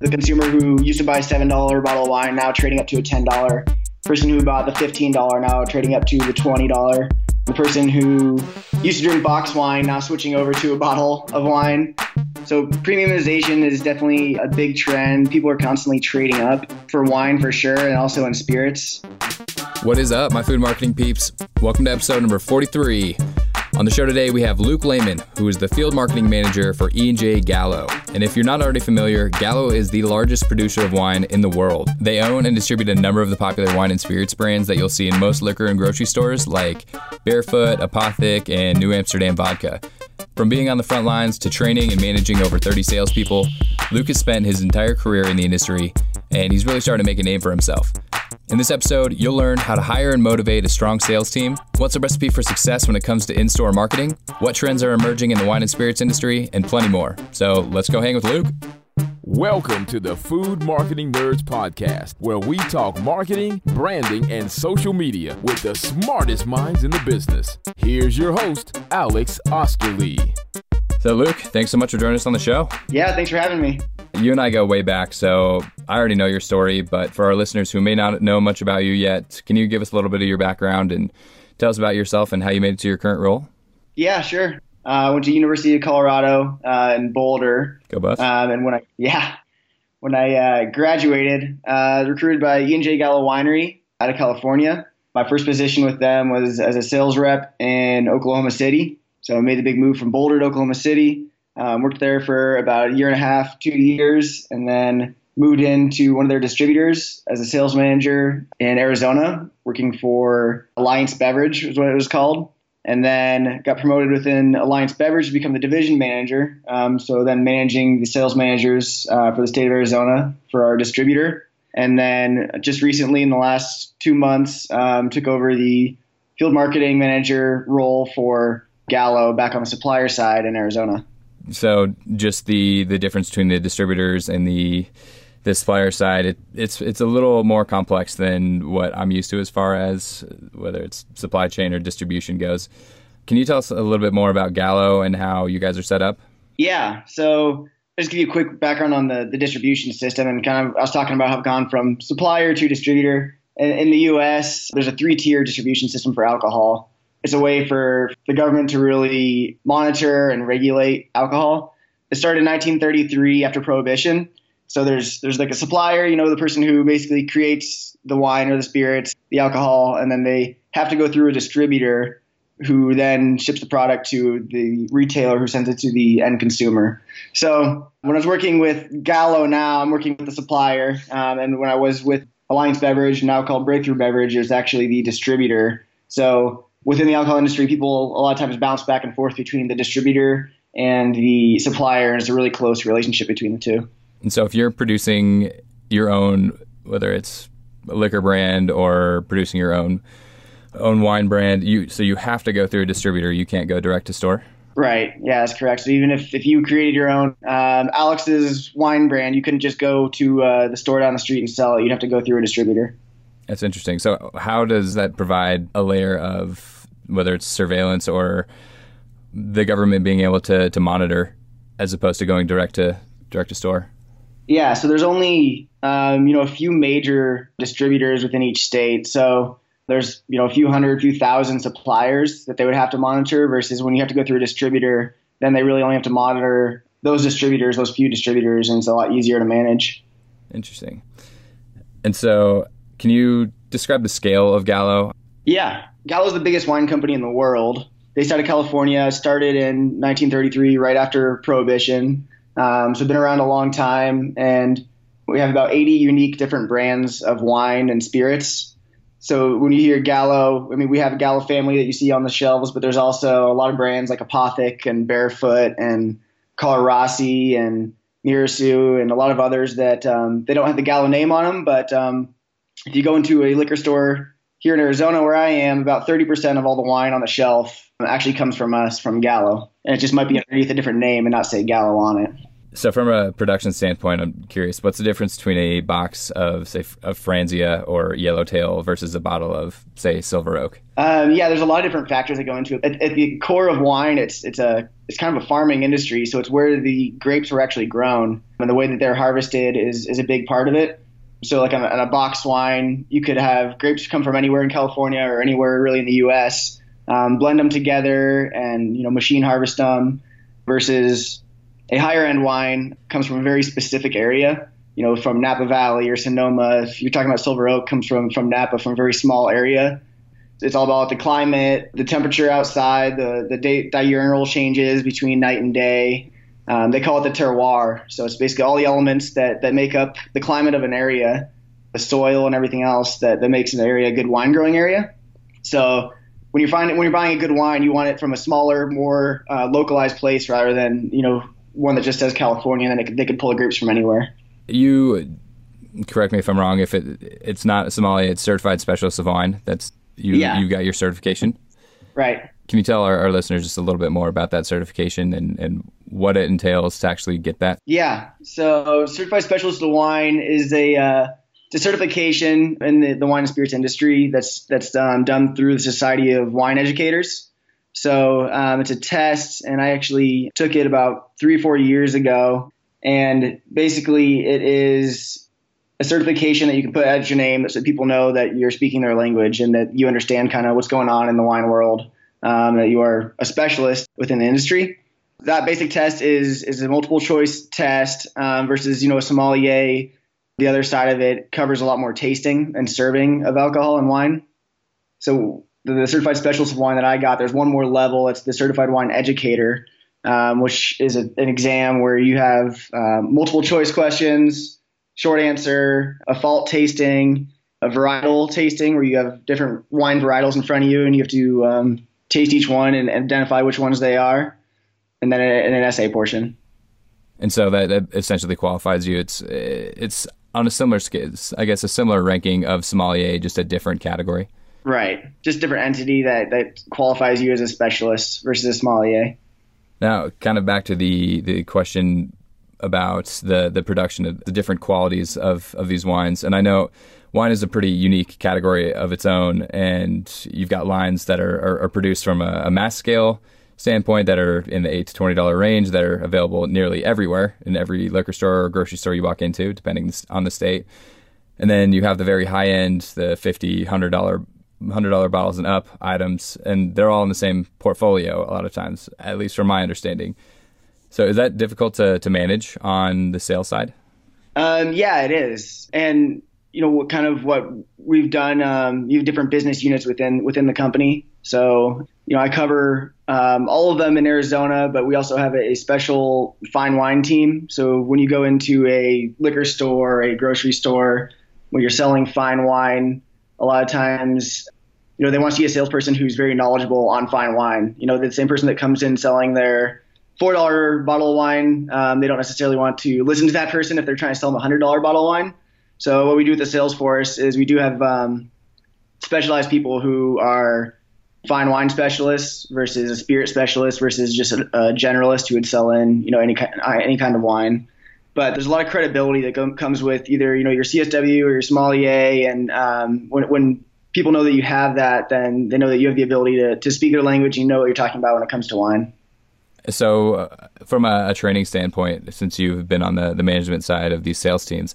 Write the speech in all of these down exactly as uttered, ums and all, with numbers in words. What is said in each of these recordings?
The consumer who used to buy a seven dollar bottle of wine now trading up to a ten dollar. Person who bought the fifteen dollar now trading up to the twenty dollar. The person who used to drink box wine now switching over to a bottle of wine. So premiumization is definitely a big trend. People are constantly trading up for wine for sure, and also in spirits. What is up, my food marketing peeps? Welcome to episode number forty-three. On the show today, we have Luke Lehman, who is the field marketing manager for E and J Gallo. And if you're not already familiar, Gallo is the largest producer of wine in the world. They own and distribute a number of the popular wine and spirits brands that you'll see in most liquor and grocery stores, like Barefoot, Apothic, and New Amsterdam Vodka. From being on the front lines to training and managing over thirty salespeople, Luke has spent his entire career in the industry, and he's really starting to make a name for himself. In this episode, you'll learn how to hire and motivate a strong sales team, what's a recipe for success when it comes to in-store marketing, what trends are emerging in the wine and spirits industry, and plenty more. So let's go hang with Luke. Welcome to the Food Marketing Nerds Podcast, where we talk marketing, branding, and social media with the smartest minds in the business. Here's your host, Alex Osterly. So Luke, thanks so much for joining us on the show. Yeah, thanks for having me. You and I go way back, so I already know your story, but for our listeners who may not know much about you yet, can you give us a little bit of your background and tell us about yourself and how you made it to your current role? Yeah, sure. Uh, I went to University of Colorado uh, in Boulder. Go Buffs. Um, and when I, yeah, when I uh, graduated, uh, recruited by E and J Gallo Winery out of California. My first position with them was as a sales rep in Oklahoma City. So I made the big move from Boulder to Oklahoma City. Um, worked there for about a year and a half, two years, and then moved into one of their distributors as a sales manager in Arizona, working for Alliance Beverage is what it was called, and then got promoted within Alliance Beverage to become the division manager, um, so then managing the sales managers uh, for the state of Arizona for our distributor. And then just recently in the last two months, um, took over the field marketing manager role for Gallo back on the supplier side in Arizona. So just the, the difference between the distributors and the the supplier side, it, it's it's a little more complex than what I'm used to as far as whether it's supply chain or distribution goes. Can you tell us a little bit more about Gallo and how you guys are set up? Yeah. So I'll just give you a quick background on the, the distribution system. And kind of I was talking about how I've gone from supplier to distributor. In, in the U S, there's a three-tier distribution system for alcohol. It's a way for the government to really monitor and regulate alcohol. It started in nineteen thirty-three after Prohibition. So there's there's like a supplier, you know, the person who basically creates the wine or the spirits, the alcohol, and then they have to go through a distributor who then ships the product to the retailer who sends it to the end consumer. So when I was working with Gallo now, I'm working with the supplier. Um, and when I was with Alliance Beverage, now called Breakthrough Beverage, it was actually the distributor. So within the alcohol industry, people a lot of times bounce back and forth between the distributor and the supplier. It's a really close relationship between the two. And so if you're producing your own, whether it's a liquor brand or producing your own own wine brand, you so you have to go through a distributor. You can't go direct to store? Right. Yeah, that's correct. So even if, if you created your own um, Alex's wine brand, you couldn't just go to uh, the store down the street and sell it. You'd have to go through a distributor. That's interesting. So how does that provide a layer of, whether it's surveillance or the government being able to, to monitor as opposed to going direct to direct to store? Yeah, so there's only, um, you know, a few major distributors within each state. So there's, you know, a few hundred, few thousand suppliers that they would have to monitor versus when you have to go through a distributor, then they really only have to monitor those distributors, those few distributors, and it's a lot easier to manage. Interesting. And so can you describe the scale of Gallo? Yeah. Gallo's the biggest wine company in the world. Based out of California, started in nineteen thirty-three, right after Prohibition. Um, so been around a long time, and we have about eighty unique different brands of wine and spirits. So when you hear Gallo, I mean, we have a Gallo family that you see on the shelves, but there's also a lot of brands like Apothic and Barefoot and Carlo Rossi and Mirassou and a lot of others that um, they don't have the Gallo name on them, but um, if you go into a liquor store here in Arizona where I am, about thirty percent of all the wine on the shelf actually comes from us, from Gallo. And it just might be underneath a different name and not say Gallo on it. So from a production standpoint, I'm curious, what's the difference between a box of, say, of Franzia or Yellowtail versus a bottle of, say, Silver Oak? Um, yeah, there's a lot of different factors that go into it. At, at the core of wine, it's it's a it's kind of a farming industry, so it's where the grapes were actually grown, and the way that they're harvested is is a big part of it. So like on a, on a box wine, you could have grapes come from anywhere in California or anywhere really in the U S, um, blend them together and, you know, machine harvest them, versus a higher end wine comes from a very specific area, you know, from Napa Valley or Sonoma. If you're talking about Silver Oak, comes from, from Napa, from a very small area. It's all about the climate, the temperature outside, the, the day, diurnal changes between night and day. Um, they call it the terroir. So it's basically all the elements that, that make up the climate of an area, the soil and everything else that, that makes an area a good wine growing area. So when you're, finding, when you're buying a good wine, you want it from a smaller, more uh, localized place rather than, you know, one that just says California and then they could, they could pull grapes from anywhere. You, correct me if I'm wrong, if it it's not a sommelier, it's Certified Specialist of Wine. That's you, yeah. You got your certification. Right. Can you tell our, our listeners just a little bit more about that certification and, and what it entails to actually get that? Yeah. So Certified Specialist of Wine is a, uh, it's a certification in the, the wine and spirits industry that's that's um, done through the Society of Wine Educators. So um, it's a test, and I actually took it about three or four years ago. And basically it is a certification that you can put at your name so people know that you're speaking their language and that you understand kind of what's going on in the wine world. Um, that you are a specialist within the industry. That basic test is is a multiple choice test um, versus, you know, a sommelier. The other side of it covers a lot more tasting and serving of alcohol and wine. So the, the Certified Specialist of Wine that I got, there's one more level. It's the Certified Wine Educator, um, which is a, an exam where you have uh, multiple choice questions, short answer, a fault tasting, a varietal tasting where you have different wine varietals in front of you and you have to um, – taste each one and identify which ones they are, and then in an essay portion. And so that, that essentially qualifies you. It's it's on a similar scale, I guess, a similar ranking of sommelier, just a different category. Right, just different entity that, that qualifies you as a specialist versus a sommelier. Now, kind of back to the the question about the the production of the different qualities of of these wines, and I know wine is a pretty unique category of its own, and you've got lines that are, are, are produced from a, a mass scale standpoint that are in the eight to twenty dollars range that are available nearly everywhere in every liquor store or grocery store you walk into, depending on the state. And then you have the very high end, the fifty dollars, one hundred dollars bottles and up items, and they're all in the same portfolio a lot of times, at least from my understanding. So is that difficult to, to manage on the sales side? Um, yeah, it is. And you know, what kind of what we've done, um, you have different business units within within the company. So, you know, I cover um, all of them in Arizona, but we also have a special fine wine team. So when you go into a liquor store, a grocery store, when you're selling fine wine, a lot of times, you know, they want to see a salesperson who's very knowledgeable on fine wine. You know, the same person that comes in selling their four dollar bottle of wine, um, they don't necessarily want to listen to that person if they're trying to sell them a one hundred dollar bottle of wine. So what we do with the sales force is we do have um, specialized people who are fine wine specialists versus a spirit specialist versus just a, a generalist who would sell in, you know, any kind, any kind of wine. But there's a lot of credibility that go, comes with either, you know, your C S W or your sommelier. And um, when, when people know that you have that, then they know that you have the ability to, to speak their language and you know what you're talking about when it comes to wine. So uh, from a, a training standpoint, since you've been on the, the management side of these sales teams,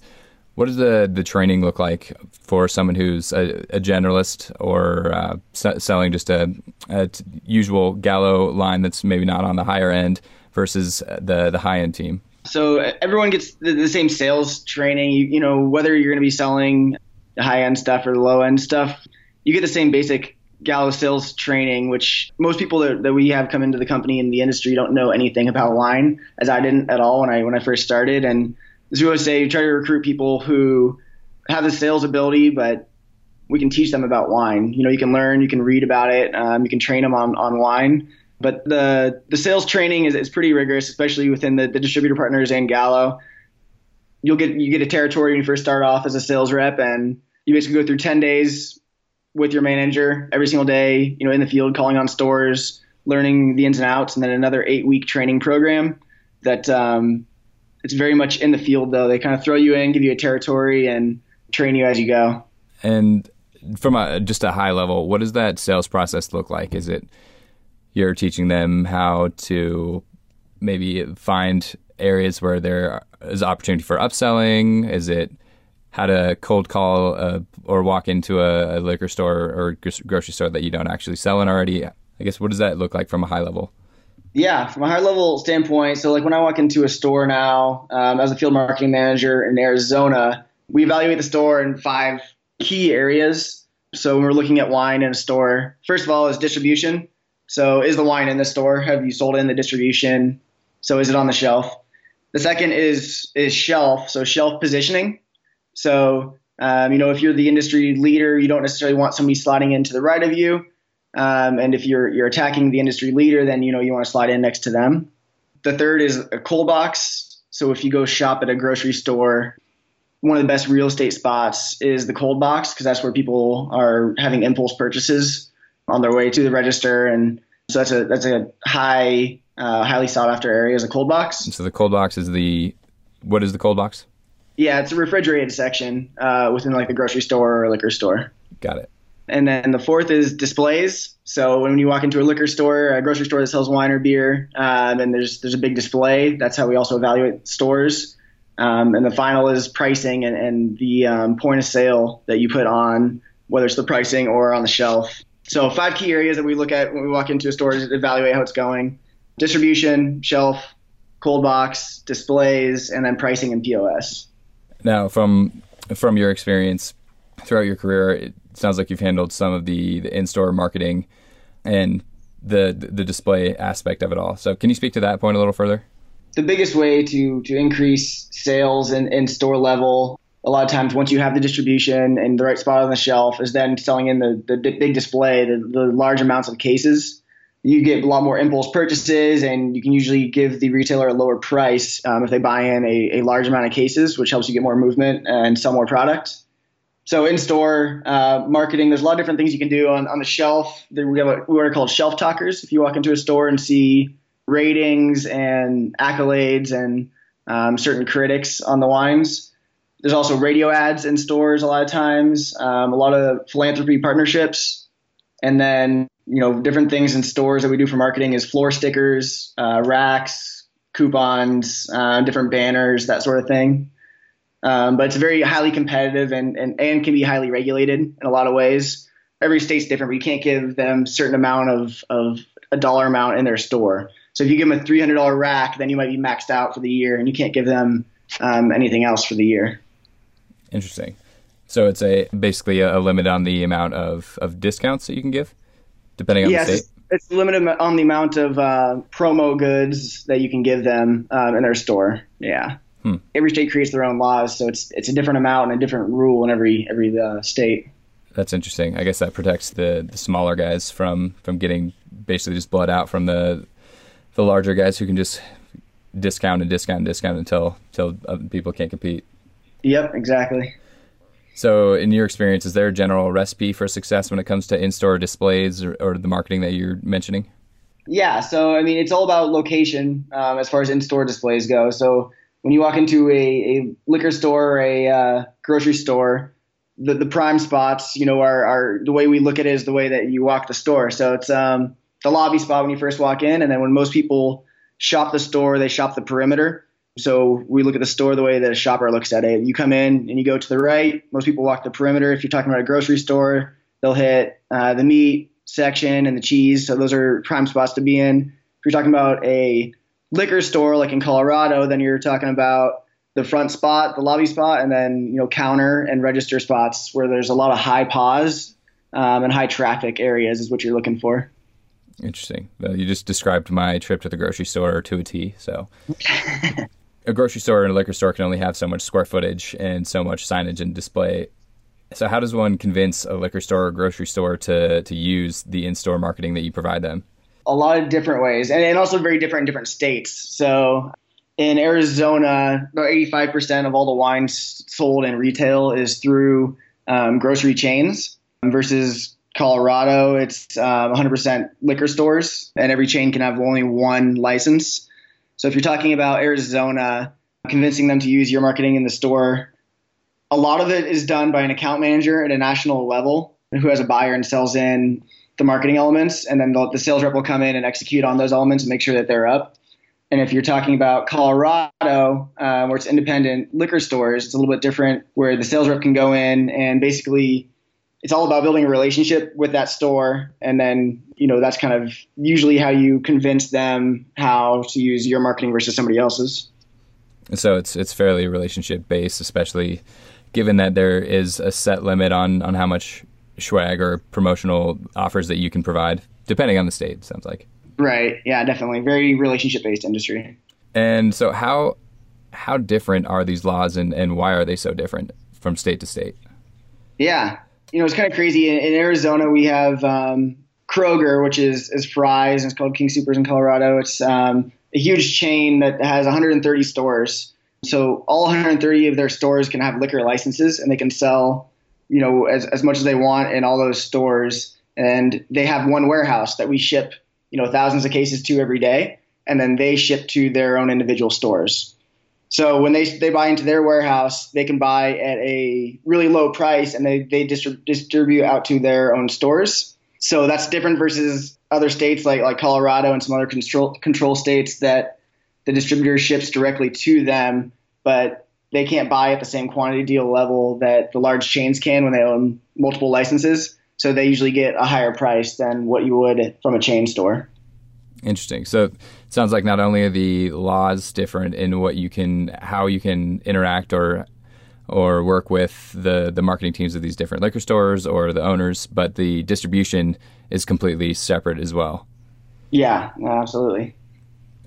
what does the, the training look like for someone who's a, a generalist or uh, s- selling just a, a t- usual Gallo line that's maybe not on the higher end versus the, the high-end team? So everyone gets the, the same sales training. You, you know, whether you're going to be selling the high-end stuff or the low-end stuff, you get the same basic Gallo sales training, which most people that, that we have come into the company and the industry don't know anything about wine, as I didn't at all when I when I first started. And as we always say, you try to recruit people who have the sales ability, but we can teach them about wine. You know, you can learn, you can read about it, um, you can train them on, on wine. But the the sales training is, is pretty rigorous, especially within the, the distributor partners and Gallo. You'll get you get a territory when you first start off as a sales rep, and you basically go through ten days with your manager every single day, you know, in the field, calling on stores, learning the ins and outs, and then another eight-week training program that um, – it's very much in the field, though. They kind of throw you in, give you a territory, and train you as you go. And from a, just a high level, what does that sales process look like? Is it you're teaching them how to maybe find areas where there is opportunity for upselling? Is it how to cold call uh, or walk into a, a liquor store or gr- grocery store that you don't actually sell in already? I guess, what does that look like from a high level? Yeah, from a high level standpoint, so like when I walk into a store now, um, as a field marketing manager in Arizona, we evaluate the store in five key areas. So when we're looking at wine in a store, first of all is distribution. So is the wine in the store? Have you sold in the distribution? So is it on the shelf? The second is is shelf, so shelf positioning. So, um, you know, if you're the industry leader, you don't necessarily want somebody sliding in to the right of you. Um, and if you're you're attacking the industry leader, then, you know, you want to slide in next to them. The third is a cold box. So if you go shop at a grocery store, one of the best real estate spots is the cold box, because that's where people are having impulse purchases on their way to the register. And so that's a that's a high, uh, highly sought after area is a cold box. So the cold box is the – what is the cold box? Yeah, it's a refrigerated section uh, within like the grocery store or liquor store. Got it. And then the fourth is displays. So when you walk into a liquor store, a grocery store that sells wine or beer, uh, then there's there's a big display. That's how we also evaluate stores. Um, and the final is pricing and, and the um, point of sale that you put on, whether it's the pricing or on the shelf. So five key areas that we look at when we walk into a store to evaluate how it's going: distribution, shelf, cold box, displays, and then pricing and P O S. Now, from from your experience throughout your career, it sounds like you've handled some of the, the in-store marketing and the the display aspect of it all. So can you speak to that point a little further? The biggest way to to increase sales and in-store level, a lot of times once you have the distribution and the right spot on the shelf, is then selling in the, the big display, the, the large amounts of cases. You get a lot more impulse purchases, and you can usually give the retailer a lower price um, if they buy in a, a large amount of cases, which helps you get more movement and sell more product. So in-store uh, marketing, there's a lot of different things you can do on, on the shelf. We have what are called shelf talkers. If you walk into a store and see ratings and accolades and um, certain critics on the wines, there's also radio ads in stores a lot of times, um, a lot of philanthropy partnerships, and then you know, different things in stores that we do for marketing is floor stickers, uh, racks, coupons, uh, different banners, that sort of thing. Um, but it's very highly competitive and, and, and can be highly regulated in a lot of ways. Every state's different, but you can't give them a certain amount of, of a dollar amount in their store. So if you give them a three hundred dollars rack, then you might be maxed out for the year and you can't give them um, anything else for the year. Interesting. So it's a basically a limit on the amount of, of discounts that you can give? Depending on yeah, the state? It's, it's limited on the amount of uh, promo goods that you can give them um, in their store. Yeah. Hmm. Every state creates their own laws, so it's it's a different amount and a different rule in every every uh, state. That's interesting. I guess that protects the, the smaller guys from, from getting basically just bled out from the the larger guys who can just discount and discount and discount until, until people can't compete. Yep, exactly. So in your experience, is there a general recipe for success when it comes to in-store displays or, or the marketing that you're mentioning? Yeah. So, I mean, it's all about location um, as far as in-store displays go. So when you walk into a, a liquor store or a uh, grocery store, the, the prime spots, you know, are, are the way we look at it is the way that you walk the store. So it's um, the lobby spot when you first walk in. And then when most people shop the store, they shop the perimeter. So we look at the store the way that a shopper looks at it. You come in and you go to the right. Most people walk the perimeter. If you're talking about a grocery store, they'll hit uh, the meat section and the cheese. So those are prime spots to be in. If you're talking about a liquor store like in Colorado, then you're talking about the front spot, the lobby spot, and then you know counter and register spots where there's a lot of high pause um, and high traffic areas is what you're looking for. Interesting. Well, you just described my trip to the grocery store to a T, so... A grocery store and a liquor store can only have so much square footage and so much signage and display. So how does one convince a liquor store or grocery store to to use the in-store marketing that you provide them? A lot of different ways, and, and also very different in different states. So in Arizona, about eighty-five percent of all the wine sold in retail is through um, grocery chains, versus Colorado, it's uh, one hundred percent liquor stores, and every chain can have only one license. So if you're talking about Arizona, convincing them to use your marketing in the store. A lot of it is done by an account manager at a national level who has a buyer and sells in the marketing elements. And then the, the sales rep will come in and execute on those elements and make sure that they're up. And if you're talking about Colorado, uh, where it's independent liquor stores, it's a little bit different, where the sales rep can go in and basically it's all about building a relationship with that store. And then, you know, that's kind of usually how you convince them how to use your marketing versus somebody else's. And so it's it's fairly relationship based, especially given that there is a set limit on, on how much swag or promotional offers that you can provide, depending on the state, it sounds like. Right. Yeah, definitely. Very relationship based industry. And so how how different are these laws and, and why are they so different from state to state? Yeah. You know, it's kind of crazy. In, in Arizona, we have um, Kroger, which is, is Fry's, and it's called King Supers in Colorado. It's um, a huge chain that has one hundred thirty stores. So all one hundred thirty of their stores can have liquor licenses and they can sell, you know, as, as much as they want in all those stores. And they have one warehouse that we ship, you know, thousands of cases to every day. And then they ship to their own individual stores. So when they they buy into their warehouse, they can buy at a really low price and they, they distrib- distribute out to their own stores. So that's different versus other states like, like Colorado and some other control control states that the distributor ships directly to them, but they can't buy at the same quantity deal level that the large chains can when they own multiple licenses. So they usually get a higher price than what you would from a chain store. Interesting. So it sounds like not only are the laws different in what you can, how you can interact or or work with the, the marketing teams of these different liquor stores or the owners, but the distribution is completely separate as well. Yeah, absolutely.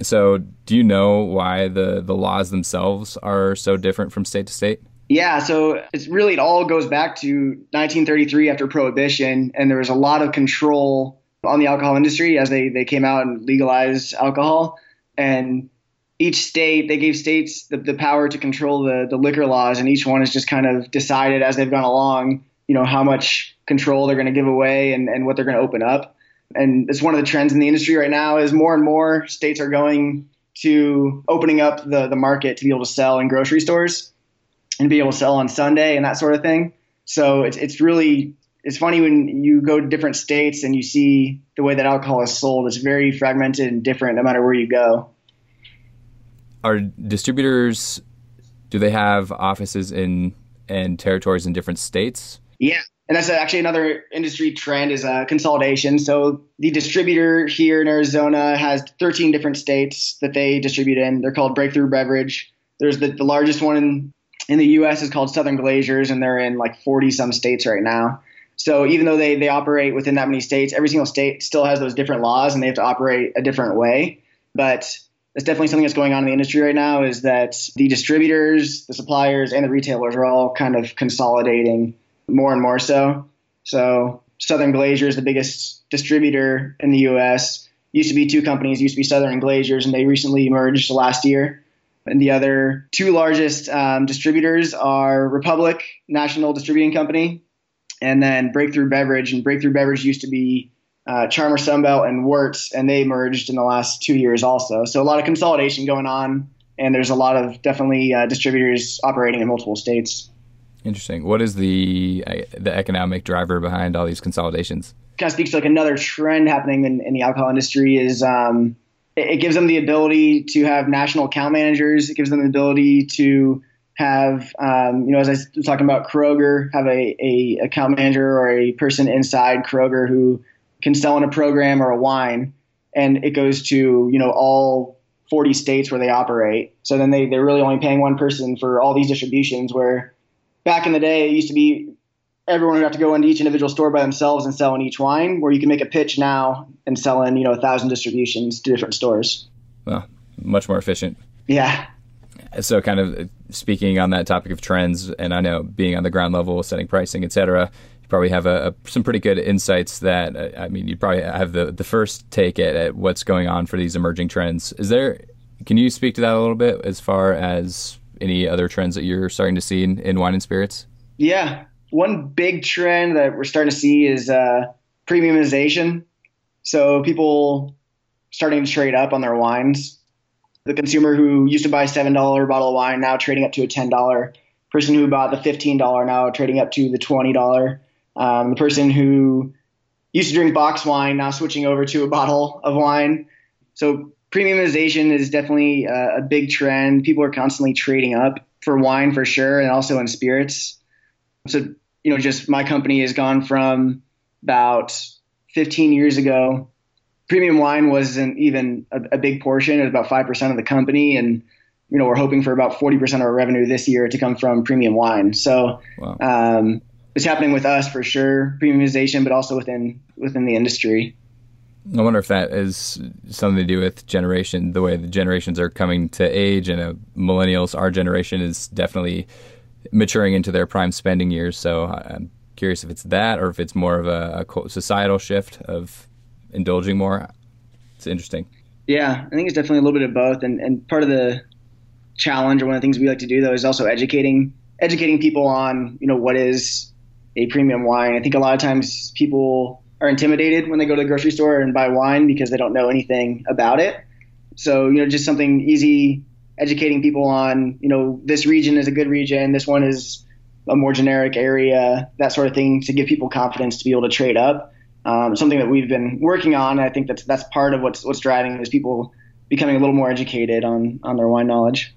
So do you know why the, the laws themselves are so different from state to state? Yeah, so it's really, it all goes back to nineteen thirty-three after Prohibition, and there was a lot of control on the alcohol industry as they, they came out and legalized alcohol. And each state, they gave states the, the power to control the, the liquor laws, and each one has just kind of decided as they've gone along, you know, how much control they're going to give away and, and what they're going to open up. And it's one of the trends in the industry right now is more and more states are going to opening up the, the market to be able to sell in grocery stores and be able to sell on Sunday and that sort of thing. So it's it's really it's funny when you go to different states and you see the way that alcohol is sold. It's very fragmented and different no matter where you go. Are distributors, do they have offices in and territories in different states? Yeah. And that's actually another industry trend is uh, consolidation. So the distributor here in Arizona has thirteen different states that they distribute in. They're called Breakthrough Beverage. There's the, the largest one in, in the U S is called Southern Glazers, and they're in like forty some states right now. So even though they, they operate within that many states, every single state still has those different laws and they have to operate a different way. But that's definitely something that's going on in the industry right now is that the distributors, the suppliers, and the retailers are all kind of consolidating more and more so. So Southern Glazers, the biggest distributor in the U S, used to be two companies, used to be Southern and Glazers, and they recently merged last year. And the other two largest um, distributors are Republic National Distributing Company, and then Breakthrough Beverage. And Breakthrough Beverage used to be uh, Charmer Sunbelt and Wirtz, and they merged in the last two years also. So a lot of consolidation going on, and there's a lot of definitely uh, distributors operating in multiple states. Interesting. What is the uh, the economic driver behind all these consolidations? Kind of speaks to like another trend happening in, in the alcohol industry is um, it, it gives them the ability to have national account managers. It gives them the ability to have, um, you know, as I was talking about Kroger, have a, a account manager or a person inside Kroger who can sell in a program or a wine. And it goes to, you know, all forty states where they operate. So then they, they're really only paying one person for all these distributions where back in the day, it used to be everyone would have to go into each individual store by themselves and sell in each wine, where you can make a pitch now and sell in, you know, a thousand distributions to different stores. Well, much more efficient. Yeah. So kind of speaking on that topic of trends, and I know being on the ground level, setting pricing, et cetera, you probably have a, a, some pretty good insights that, uh, I mean, you probably have the, the first take at, at what's going on for these emerging trends. Is there, can you speak to that a little bit as far as any other trends that you're starting to see in, in wine and spirits? Yeah. One big trend that we're starting to see is uh, premiumization. So people starting to trade up on their wines. the consumer who used to buy a seven dollar bottle of wine now trading up to a ten dollar, person who bought the fifteen dollar now trading up to the twenty dollar, um, the person who used to drink box wine now switching over to a bottle of wine. So premiumization is definitely a, a big trend. People are constantly trading up for wine for sure, and also in spirits. So, you know, just my company has gone from about fifteen years ago, premium wine wasn't even a, a big portion. It was about five percent of the company. And, you know, we're hoping for about forty percent of our revenue this year to come from premium wine. So wow. um, it's happening with us for sure, premiumization, but also within within the industry. I wonder if that is something to do with generation, the way the generations are coming to age, and uh, millennials, our generation, is definitely maturing into their prime spending years. So I'm curious if it's that, or if it's more of a, a societal shift of indulging more. It's interesting. Yeah, I think it's definitely a little bit of both. And, and part of the challenge, or one of the things we like to do, though, is also educating educating people on, you know, what is a premium wine. I think a lot of times people are intimidated when they go to the grocery store and buy wine because they don't know anything about it. So, you know, just something easy, educating people on, you know, this region is a good region, this one is a more generic area, that sort of thing, to give people confidence to be able to trade up. Um, something that we've been working on, and I think that's that's part of what's what's driving is people becoming a little more educated on on their wine knowledge.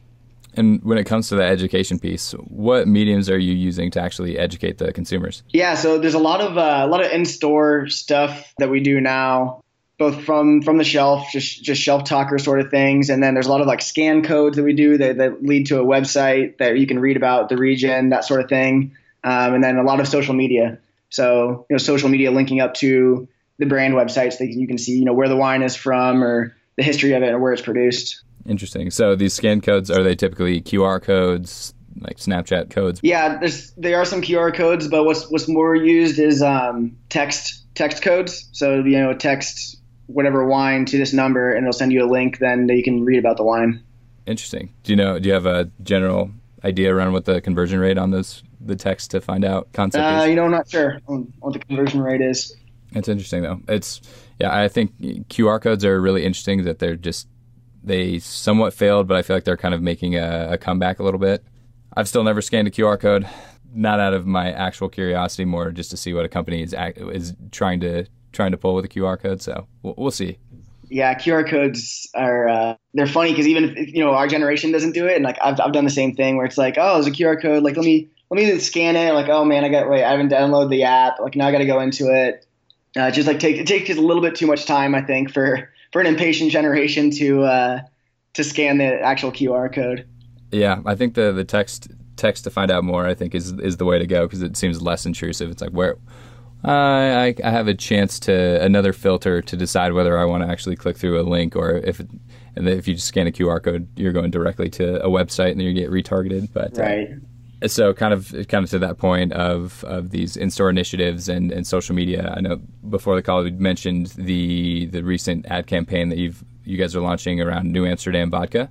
And when it comes to the education piece, what mediums are you using to actually educate the consumers? Yeah, so there's a lot of uh, a lot of in-store stuff that we do now, both from from the shelf, just just shelf talker sort of things, and then there's a lot of like scan codes that we do that, that lead to a website that you can read about the region, that sort of thing, um, and then a lot of social media. So, you know, social media linking up to the brand websites that you can see, you know, where the wine is from, or the history of it, or where it's produced. Interesting. So these scan codes, are they typically Q R codes, like Snapchat codes? Yeah, there's, there are some Q R codes, but what's what's more used is um, text text codes. So, you know, text whatever wine to this number, and it'll send you a link then that you can read about the wine. Interesting. Do you know? Do you have a general idea around what the conversion rate on those the text to find out concept uh, is? You know, I'm not sure on what the conversion rate is. It's interesting though. It's yeah, I think Q R codes are really interesting. That they're just they somewhat failed, but I feel like they're kind of making a, a comeback a little bit. I've still never scanned a Q R code, not out of my actual curiosity, more just to see what a company is is trying to trying to pull with a Q R code. So we'll, we'll see. Yeah, Q R codes are uh, they're funny because even if, you know, our generation doesn't do it, and like I've I've done the same thing where it's like, oh, there's a Q R code, like let me let me scan it, like oh man, I got wait I haven't downloaded the app, like now I got to go into it. Uh, just like take it takes a little bit too much time, I think, for, for an impatient generation to uh, to scan the actual Q R code. Yeah, I think the the text text to find out more, I think, is is the way to go because it seems less intrusive. It's like where uh, I I have a chance to another filter to decide whether I want to actually click through a link, or if it, and if you just scan a Q R code, you're going directly to a website and then you get retargeted. But right. Uh, So kind of kind of to that point of, of these in-store initiatives and, and social media. I know before the call we mentioned the the recent ad campaign that you've you guys are launching around New Amsterdam Vodka.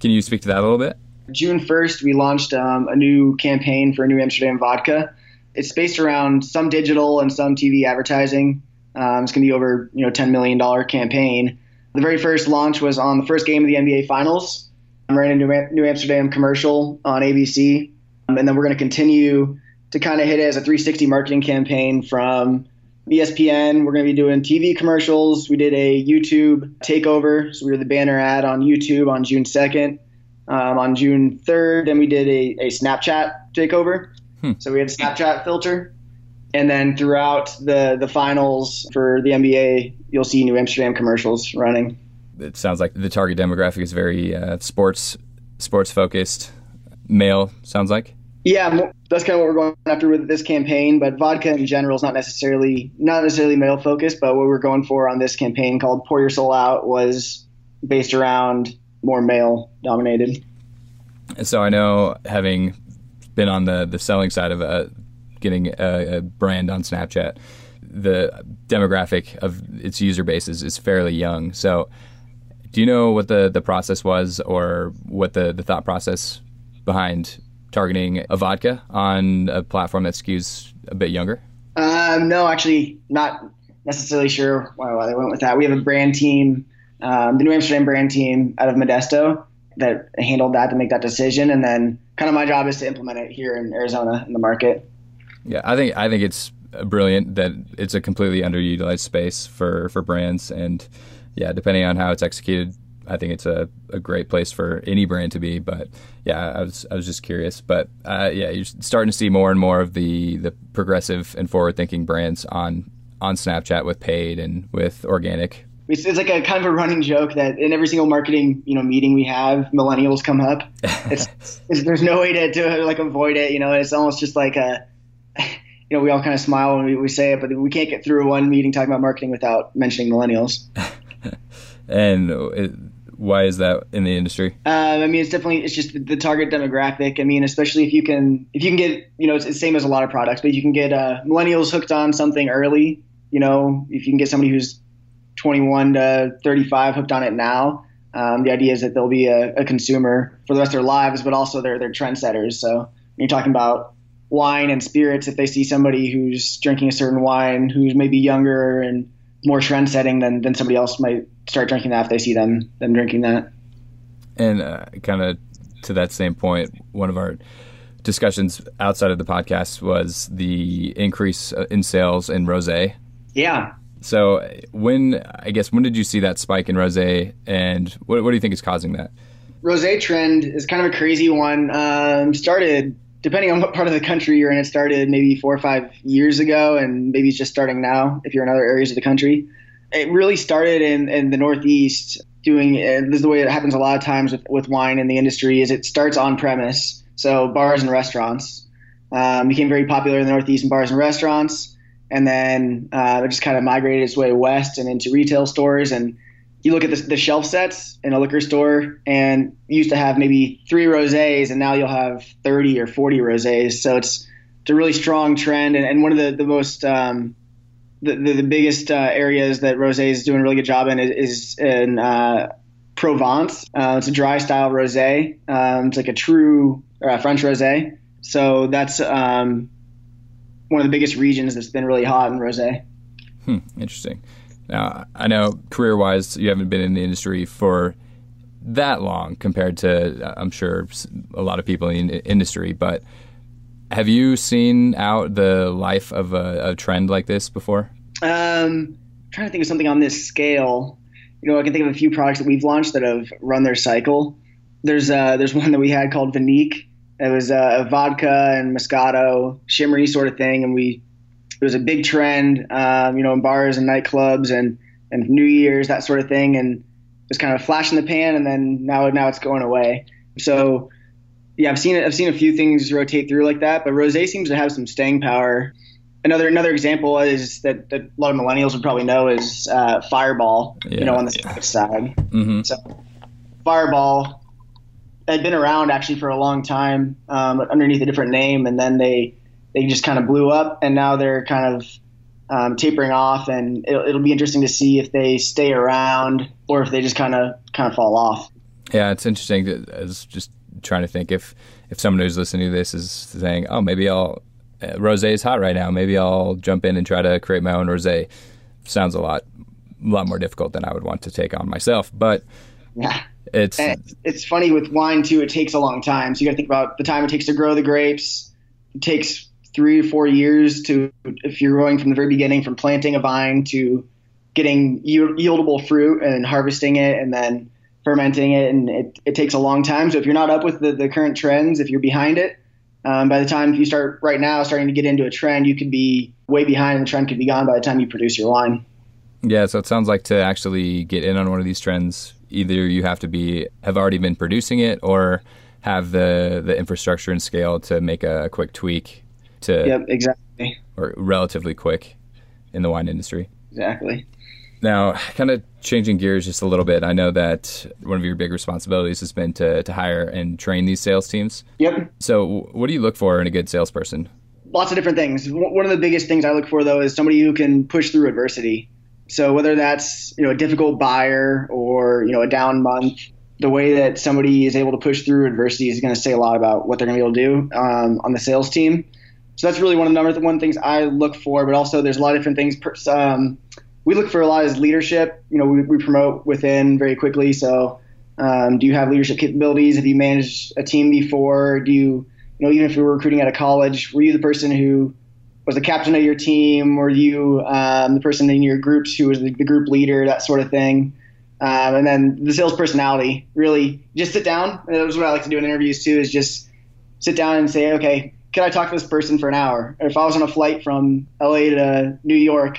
Can you speak to that a little bit? June first, we launched um, a new campaign for New Amsterdam Vodka. It's based around some digital and some T V advertising. Um, it's going to be over, you know, ten million dollars campaign. The very first launch was on the first game of the N B A Finals. I ran a New, New Amsterdam commercial on A B C. And then we're going to continue to kind of hit it as a three sixty marketing campaign from E S P N. We're going to be doing T V commercials. We did a YouTube takeover. So we were the banner ad on YouTube on June second. Um, on June third, and we did a, a Snapchat takeover. Hmm. So we had Snapchat filter. And then throughout the, the finals for the N B A, you'll see New Amsterdam commercials running. It sounds like the target demographic is very uh, sports sports focused. Male, sounds like. Yeah, that's kind of what we're going after with this campaign. But vodka in general is not necessarily not necessarily male focused. But what we're going for on this campaign called "Pour Your Soul Out" was based around more male dominated. And so I know, having been on the the selling side of uh, getting a, a brand on Snapchat, the demographic of its user base is, is fairly young. So, do you know what the the process was, or what the the thought process behind targeting a vodka on a platform that skews a bit younger? Um, no, actually, not necessarily sure why, why they went with that. We have a brand team um, the New Amsterdam brand team out of Modesto that handled that to make that decision. And then kind of my job is to implement it here in Arizona in the market. Yeah, I think I think it's brilliant that it's a completely underutilized space for, for brands. And yeah, depending on how it's executed, I think it's a, a great place for any brand to be. But yeah, I was I was just curious. But uh, yeah, you're starting to see more and more of the, the progressive and forward-thinking brands on on Snapchat with paid and with organic. It's, it's like a kind of a running joke that in every single marketing, you know, meeting we have, millennials come up. It's, it's, there's no way to, to like avoid it. You know, it's almost just like a, you know, we all kind of smile when we, we say it, but we can't get through one meeting talking about marketing without mentioning millennials. And it, why is that in the industry? Uh, I mean, it's definitely, it's just the target demographic. I mean, especially if you can, if you can get, you know, it's the same as a lot of products, but you can get uh, millennials hooked on something early. You know, if you can get somebody who's twenty-one to thirty-five hooked on it now, um, the idea is that they'll be a, a consumer for the rest of their lives, but also they're, they're trendsetters. So when you're talking about wine and spirits, if they see somebody who's drinking a certain wine, who's maybe younger and more trend setting than, than somebody else might start drinking that if they see them, them drinking that. And uh, kind of to that same point, one of our discussions outside of the podcast was the increase in sales in rosé. Yeah. So when, I guess, when did you see that spike in rosé, and what, what do you think is causing that? Rosé trend is kind of a crazy one. Um, started, depending on what part of the country you're in, it started maybe four or five years ago, and maybe it's just starting now if you're in other areas of the country. It really started in, in the Northeast doing, this is the way it happens a lot of times with, with wine in the industry, is it starts on premise. So bars and restaurants um, became very popular in the Northeast and bars and restaurants. And then uh, it just kind of migrated its way west and into retail stores. And you look at the, the shelf sets in a liquor store, and you used to have maybe three rosés, and now you'll have thirty or forty rosés. So it's, it's a really strong trend. And, and one of the, the most um, the, the, the biggest uh, areas that rosé is doing a really good job in is, is in uh, Provence. Uh, it's a dry style rosé. Um, it's like a true uh, French rosé. So that's um, – one of the biggest regions that's been really hot in rosé. Hmm, interesting. Now, I know career-wise you haven't been in the industry for that long compared to, I'm sure, a lot of people in the industry, but have you seen out the life of a, a trend like this before? Um, I'm trying to think of something on this scale. You know, I can think of a few products that we've launched that have run their cycle. There's uh, there's one that we had called Vinique. It was a vodka and Moscato, shimmery sort of thing, and we it was a big trend, um, you know, in bars and nightclubs and, and New Year's, that sort of thing, and it was kind of a flash in the pan, and then now now it's going away. So, yeah, I've seen it. I've seen a few things rotate through like that, but rosé seems to have some staying power. Another another example is that, that a lot of millennials would probably know is uh, Fireball, yeah, you know, on the yeah. side. Mm-hmm. So, Fireball had been around actually for a long time um, underneath a different name, and then they they just kind of blew up, and now they're kind of um, tapering off, and it'll, it'll be interesting to see if they stay around or if they just kind of kind of fall off. Yeah, it's interesting. That I was just trying to think if if someone who's listening to this is saying, oh, maybe I'll uh, rosé is hot right now, maybe I'll jump in and try to create my own rosé. Sounds a lot a lot more difficult than I would want to take on myself, but yeah. It's and it's funny with wine too. It takes a long time, so you got to think about the time it takes to grow the grapes. It takes three to four years to, if you're growing from the very beginning, from planting a vine to getting yieldable fruit and harvesting it and then fermenting it, and it, it takes a long time. So if you're not up with the, the current trends, if you're behind it, um, by the time you start right now starting to get into a trend, you could be way behind, and the trend could be gone by the time you produce your wine. Yeah, so it sounds like to actually get in on one of these trends, either you have to be have already been producing it or have the, the infrastructure and scale to make a quick tweak to yep, exactly or relatively quick in the wine industry. Exactly. Now, kind of changing gears just a little bit, I know that one of your big responsibilities has been to, to hire and train these sales teams. Yep. So what do you look for in a good salesperson? Lots of different things. One of the biggest things I look for, though, is somebody who can push through adversity. So whether that's, you know, a difficult buyer or, you know, a down month, the way that somebody is able to push through adversity is going to say a lot about what they're going to be able to do um, on the sales team. So that's really one of the number one things I look for. But also there's a lot of different things, um, we look for a lot is leadership. You know, we, we promote within very quickly. So um, do you have leadership capabilities? Have you managed a team before? Do you, you know, even if we were recruiting out of college, were you the person who was the captain of your team? Were you um, the person in your groups who was the, the group leader, that sort of thing? Um, and then the sales personality, really just sit down. And that was what I like to do in interviews too, is just sit down and say, okay, can I talk to this person for an hour? Or if I was on a flight from L A to New York,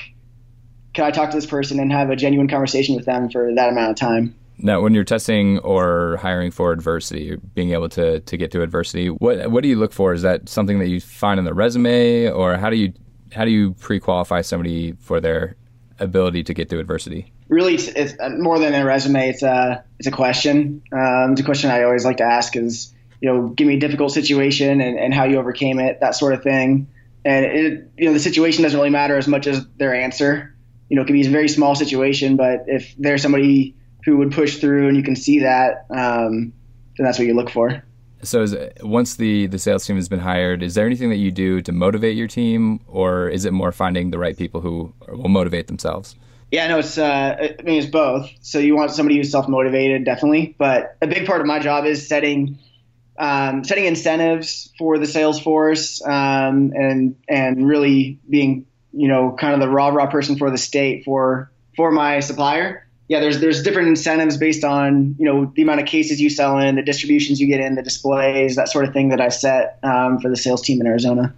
can I talk to this person and have a genuine conversation with them for that amount of time? Now, when you're testing or hiring for adversity, being able to, to get through adversity, what what do you look for? Is that something that you find in the resume, or how do you how do you pre-qualify somebody for their ability to get through adversity? Really, it's, it's more than a resume. It's a it's a question. Um, it's a question I always like to ask is, you know, give me a difficult situation and, and how you overcame it, that sort of thing. And it, you know, the situation doesn't really matter as much as their answer. You know, it could be a very small situation, but if there's somebody who would push through and you can see that, um, then that's what you look for. So is it, once the, the sales team has been hired, is there anything that you do to motivate your team, or is it more finding the right people who will motivate themselves? Yeah, no, it's, uh, I mean, it's both. So you want somebody who's self-motivated, definitely. But a big part of my job is setting um, setting incentives for the sales force um, and and really being, you know, kind of the rah-rah person for the state for for my supplier. Yeah, there's there's different incentives based on, you know, the amount of cases you sell in, the distributions you get in, the displays, that sort of thing that I set um, for the sales team in Arizona.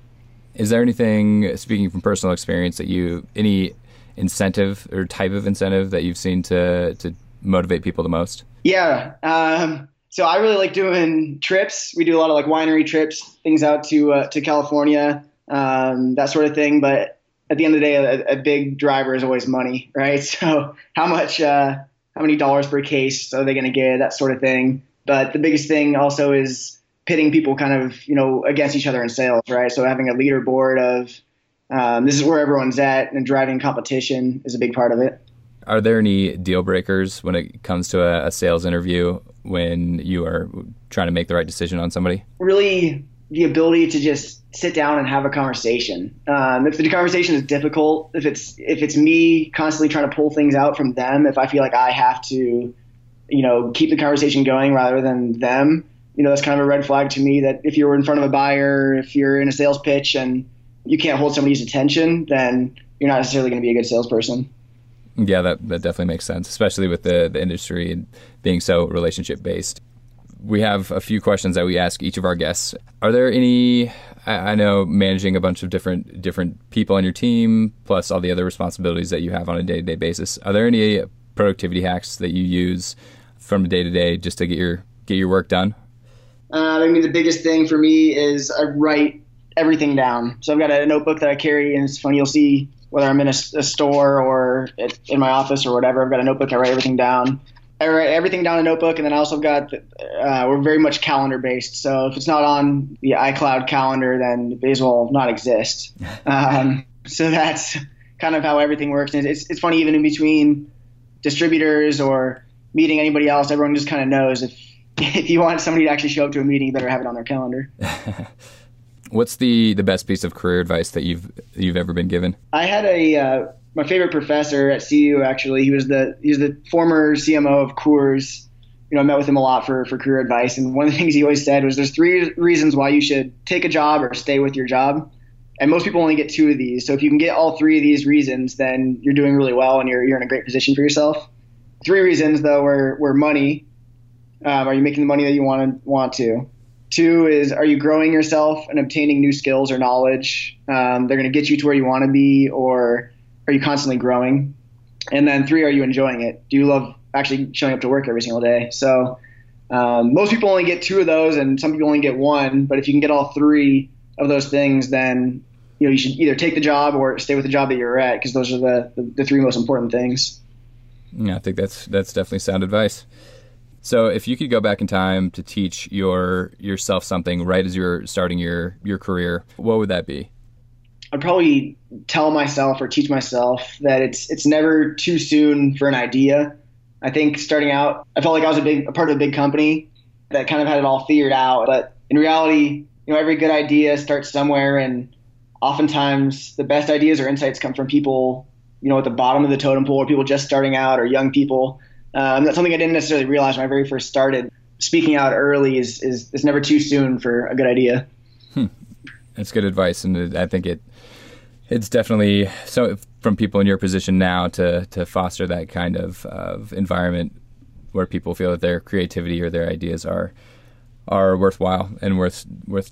Is there anything, speaking from personal experience, that you, any incentive or type of incentive that you've seen to, to motivate people the most? Yeah. Um, so I really like doing trips. We do a lot of like winery trips, things out to uh, to California, um, that sort of thing. But at the end of the day, a, a big driver is always money, right? So how much, uh, how many dollars per case are they going to get, that sort of thing. But the biggest thing also is pitting people kind of, you know, against each other in sales, right? So having a leaderboard of um, this is where everyone's at, and driving competition is a big part of it. Are there any deal breakers when it comes to a, a sales interview when you are trying to make the right decision on somebody? Really, the ability to just sit down and have a conversation. Um, if the conversation is difficult, if it's if it's me constantly trying to pull things out from them, if I feel like I have to, you know, keep the conversation going rather than them, you know, that's kind of a red flag to me that if you're in front of a buyer, if you're in a sales pitch and you can't hold somebody's attention, then you're not necessarily going to be a good salesperson. Yeah, that, that definitely makes sense, especially with the, the industry and being so relationship-based. We have a few questions that we ask each of our guests. Are there any, I know managing a bunch of different different people on your team, plus all the other responsibilities that you have on a day-to-day basis, are there any productivity hacks that you use from day-to-day just to get your get your work done? Uh, I mean, the biggest thing for me is I write everything down. So I've got a notebook that I carry, and it's funny, you'll see whether I'm in a, a store or at, in my office or whatever, I've got a notebook, I write everything down. I write everything down in a notebook, and then I also got, uh, we're very much calendar-based. So if it's not on the iCloud calendar, then it may as well not exist. Um, so that's kind of how everything works. And it's, it's funny, even in between distributors or meeting anybody else, everyone just kind of knows if, if you want somebody to actually show up to a meeting, you better have it on their calendar. What's the, the best piece of career advice that you've you've ever been given? I had a... Uh, My favorite professor at C U, actually, he was the he was the former C M O of Coors. You know, I met with him a lot for, for career advice. And one of the things he always said was there's three reasons why you should take a job or stay with your job. And most people only get two of these. So if you can get all three of these reasons, then you're doing really well and you're you're in a great position for yourself. Three reasons, though, were, were money. Um, are you making the money that you want to, want to? Two is, are you growing yourself and obtaining new skills or knowledge? Um, they're going to get you to where you want to be, or are you constantly growing? And then three, are you enjoying it? Do you love actually showing up to work every single day? So um, most people only get two of those, and some people only get one. But if you can get all three of those things, then you know you should either take the job or stay with the job that you're at, because those are the, the, the three most important things. Yeah, I think that's that's definitely sound advice. So if you could go back in time to teach your yourself something right as you're starting your your career, what would that be? I'd probably tell myself or teach myself that it's it's never too soon for an idea. I think starting out, I felt like I was a big a part of a big company that kind of had it all figured out. But in reality, you know, every good idea starts somewhere, and oftentimes the best ideas or insights come from people you know, at the bottom of the totem pole, or people just starting out, or young people. Um, that's something I didn't necessarily realize when I very first started. Speaking out early is is, is never too soon for a good idea. Hmm. That's good advice, and I think it it's definitely so from people in your position now to to foster that kind of of environment where people feel that their creativity or their ideas are are worthwhile and worth worth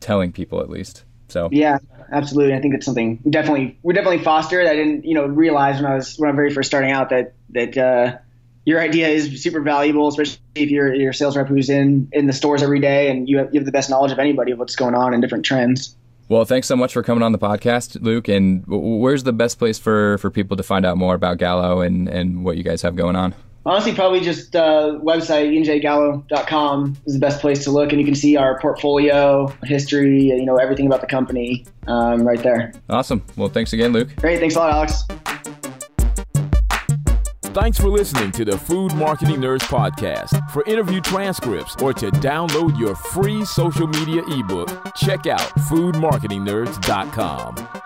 telling people at least. So yeah, absolutely. I think it's something we definitely we definitely fostered. I didn't you know realize when I was when I very first starting out that that uh, your idea is super valuable, especially if you're your sales rep who's in in the stores every day and you have, you have the best knowledge of anybody of what's going on and different trends. Well, thanks so much for coming on the podcast, Luke. And where's the best place for, for people to find out more about Gallo and, and what you guys have going on? Honestly, probably just uh, website e and j gallo dot com is the best place to look, and you can see our portfolio, history, you know, everything about the company um, right there. Awesome. Well, thanks again, Luke. Great. Thanks a lot, Alex. Thanks for listening to the Food Marketing Nerds Podcast. For interview transcripts or to download your free social media ebook, check out food marketing nerds dot com.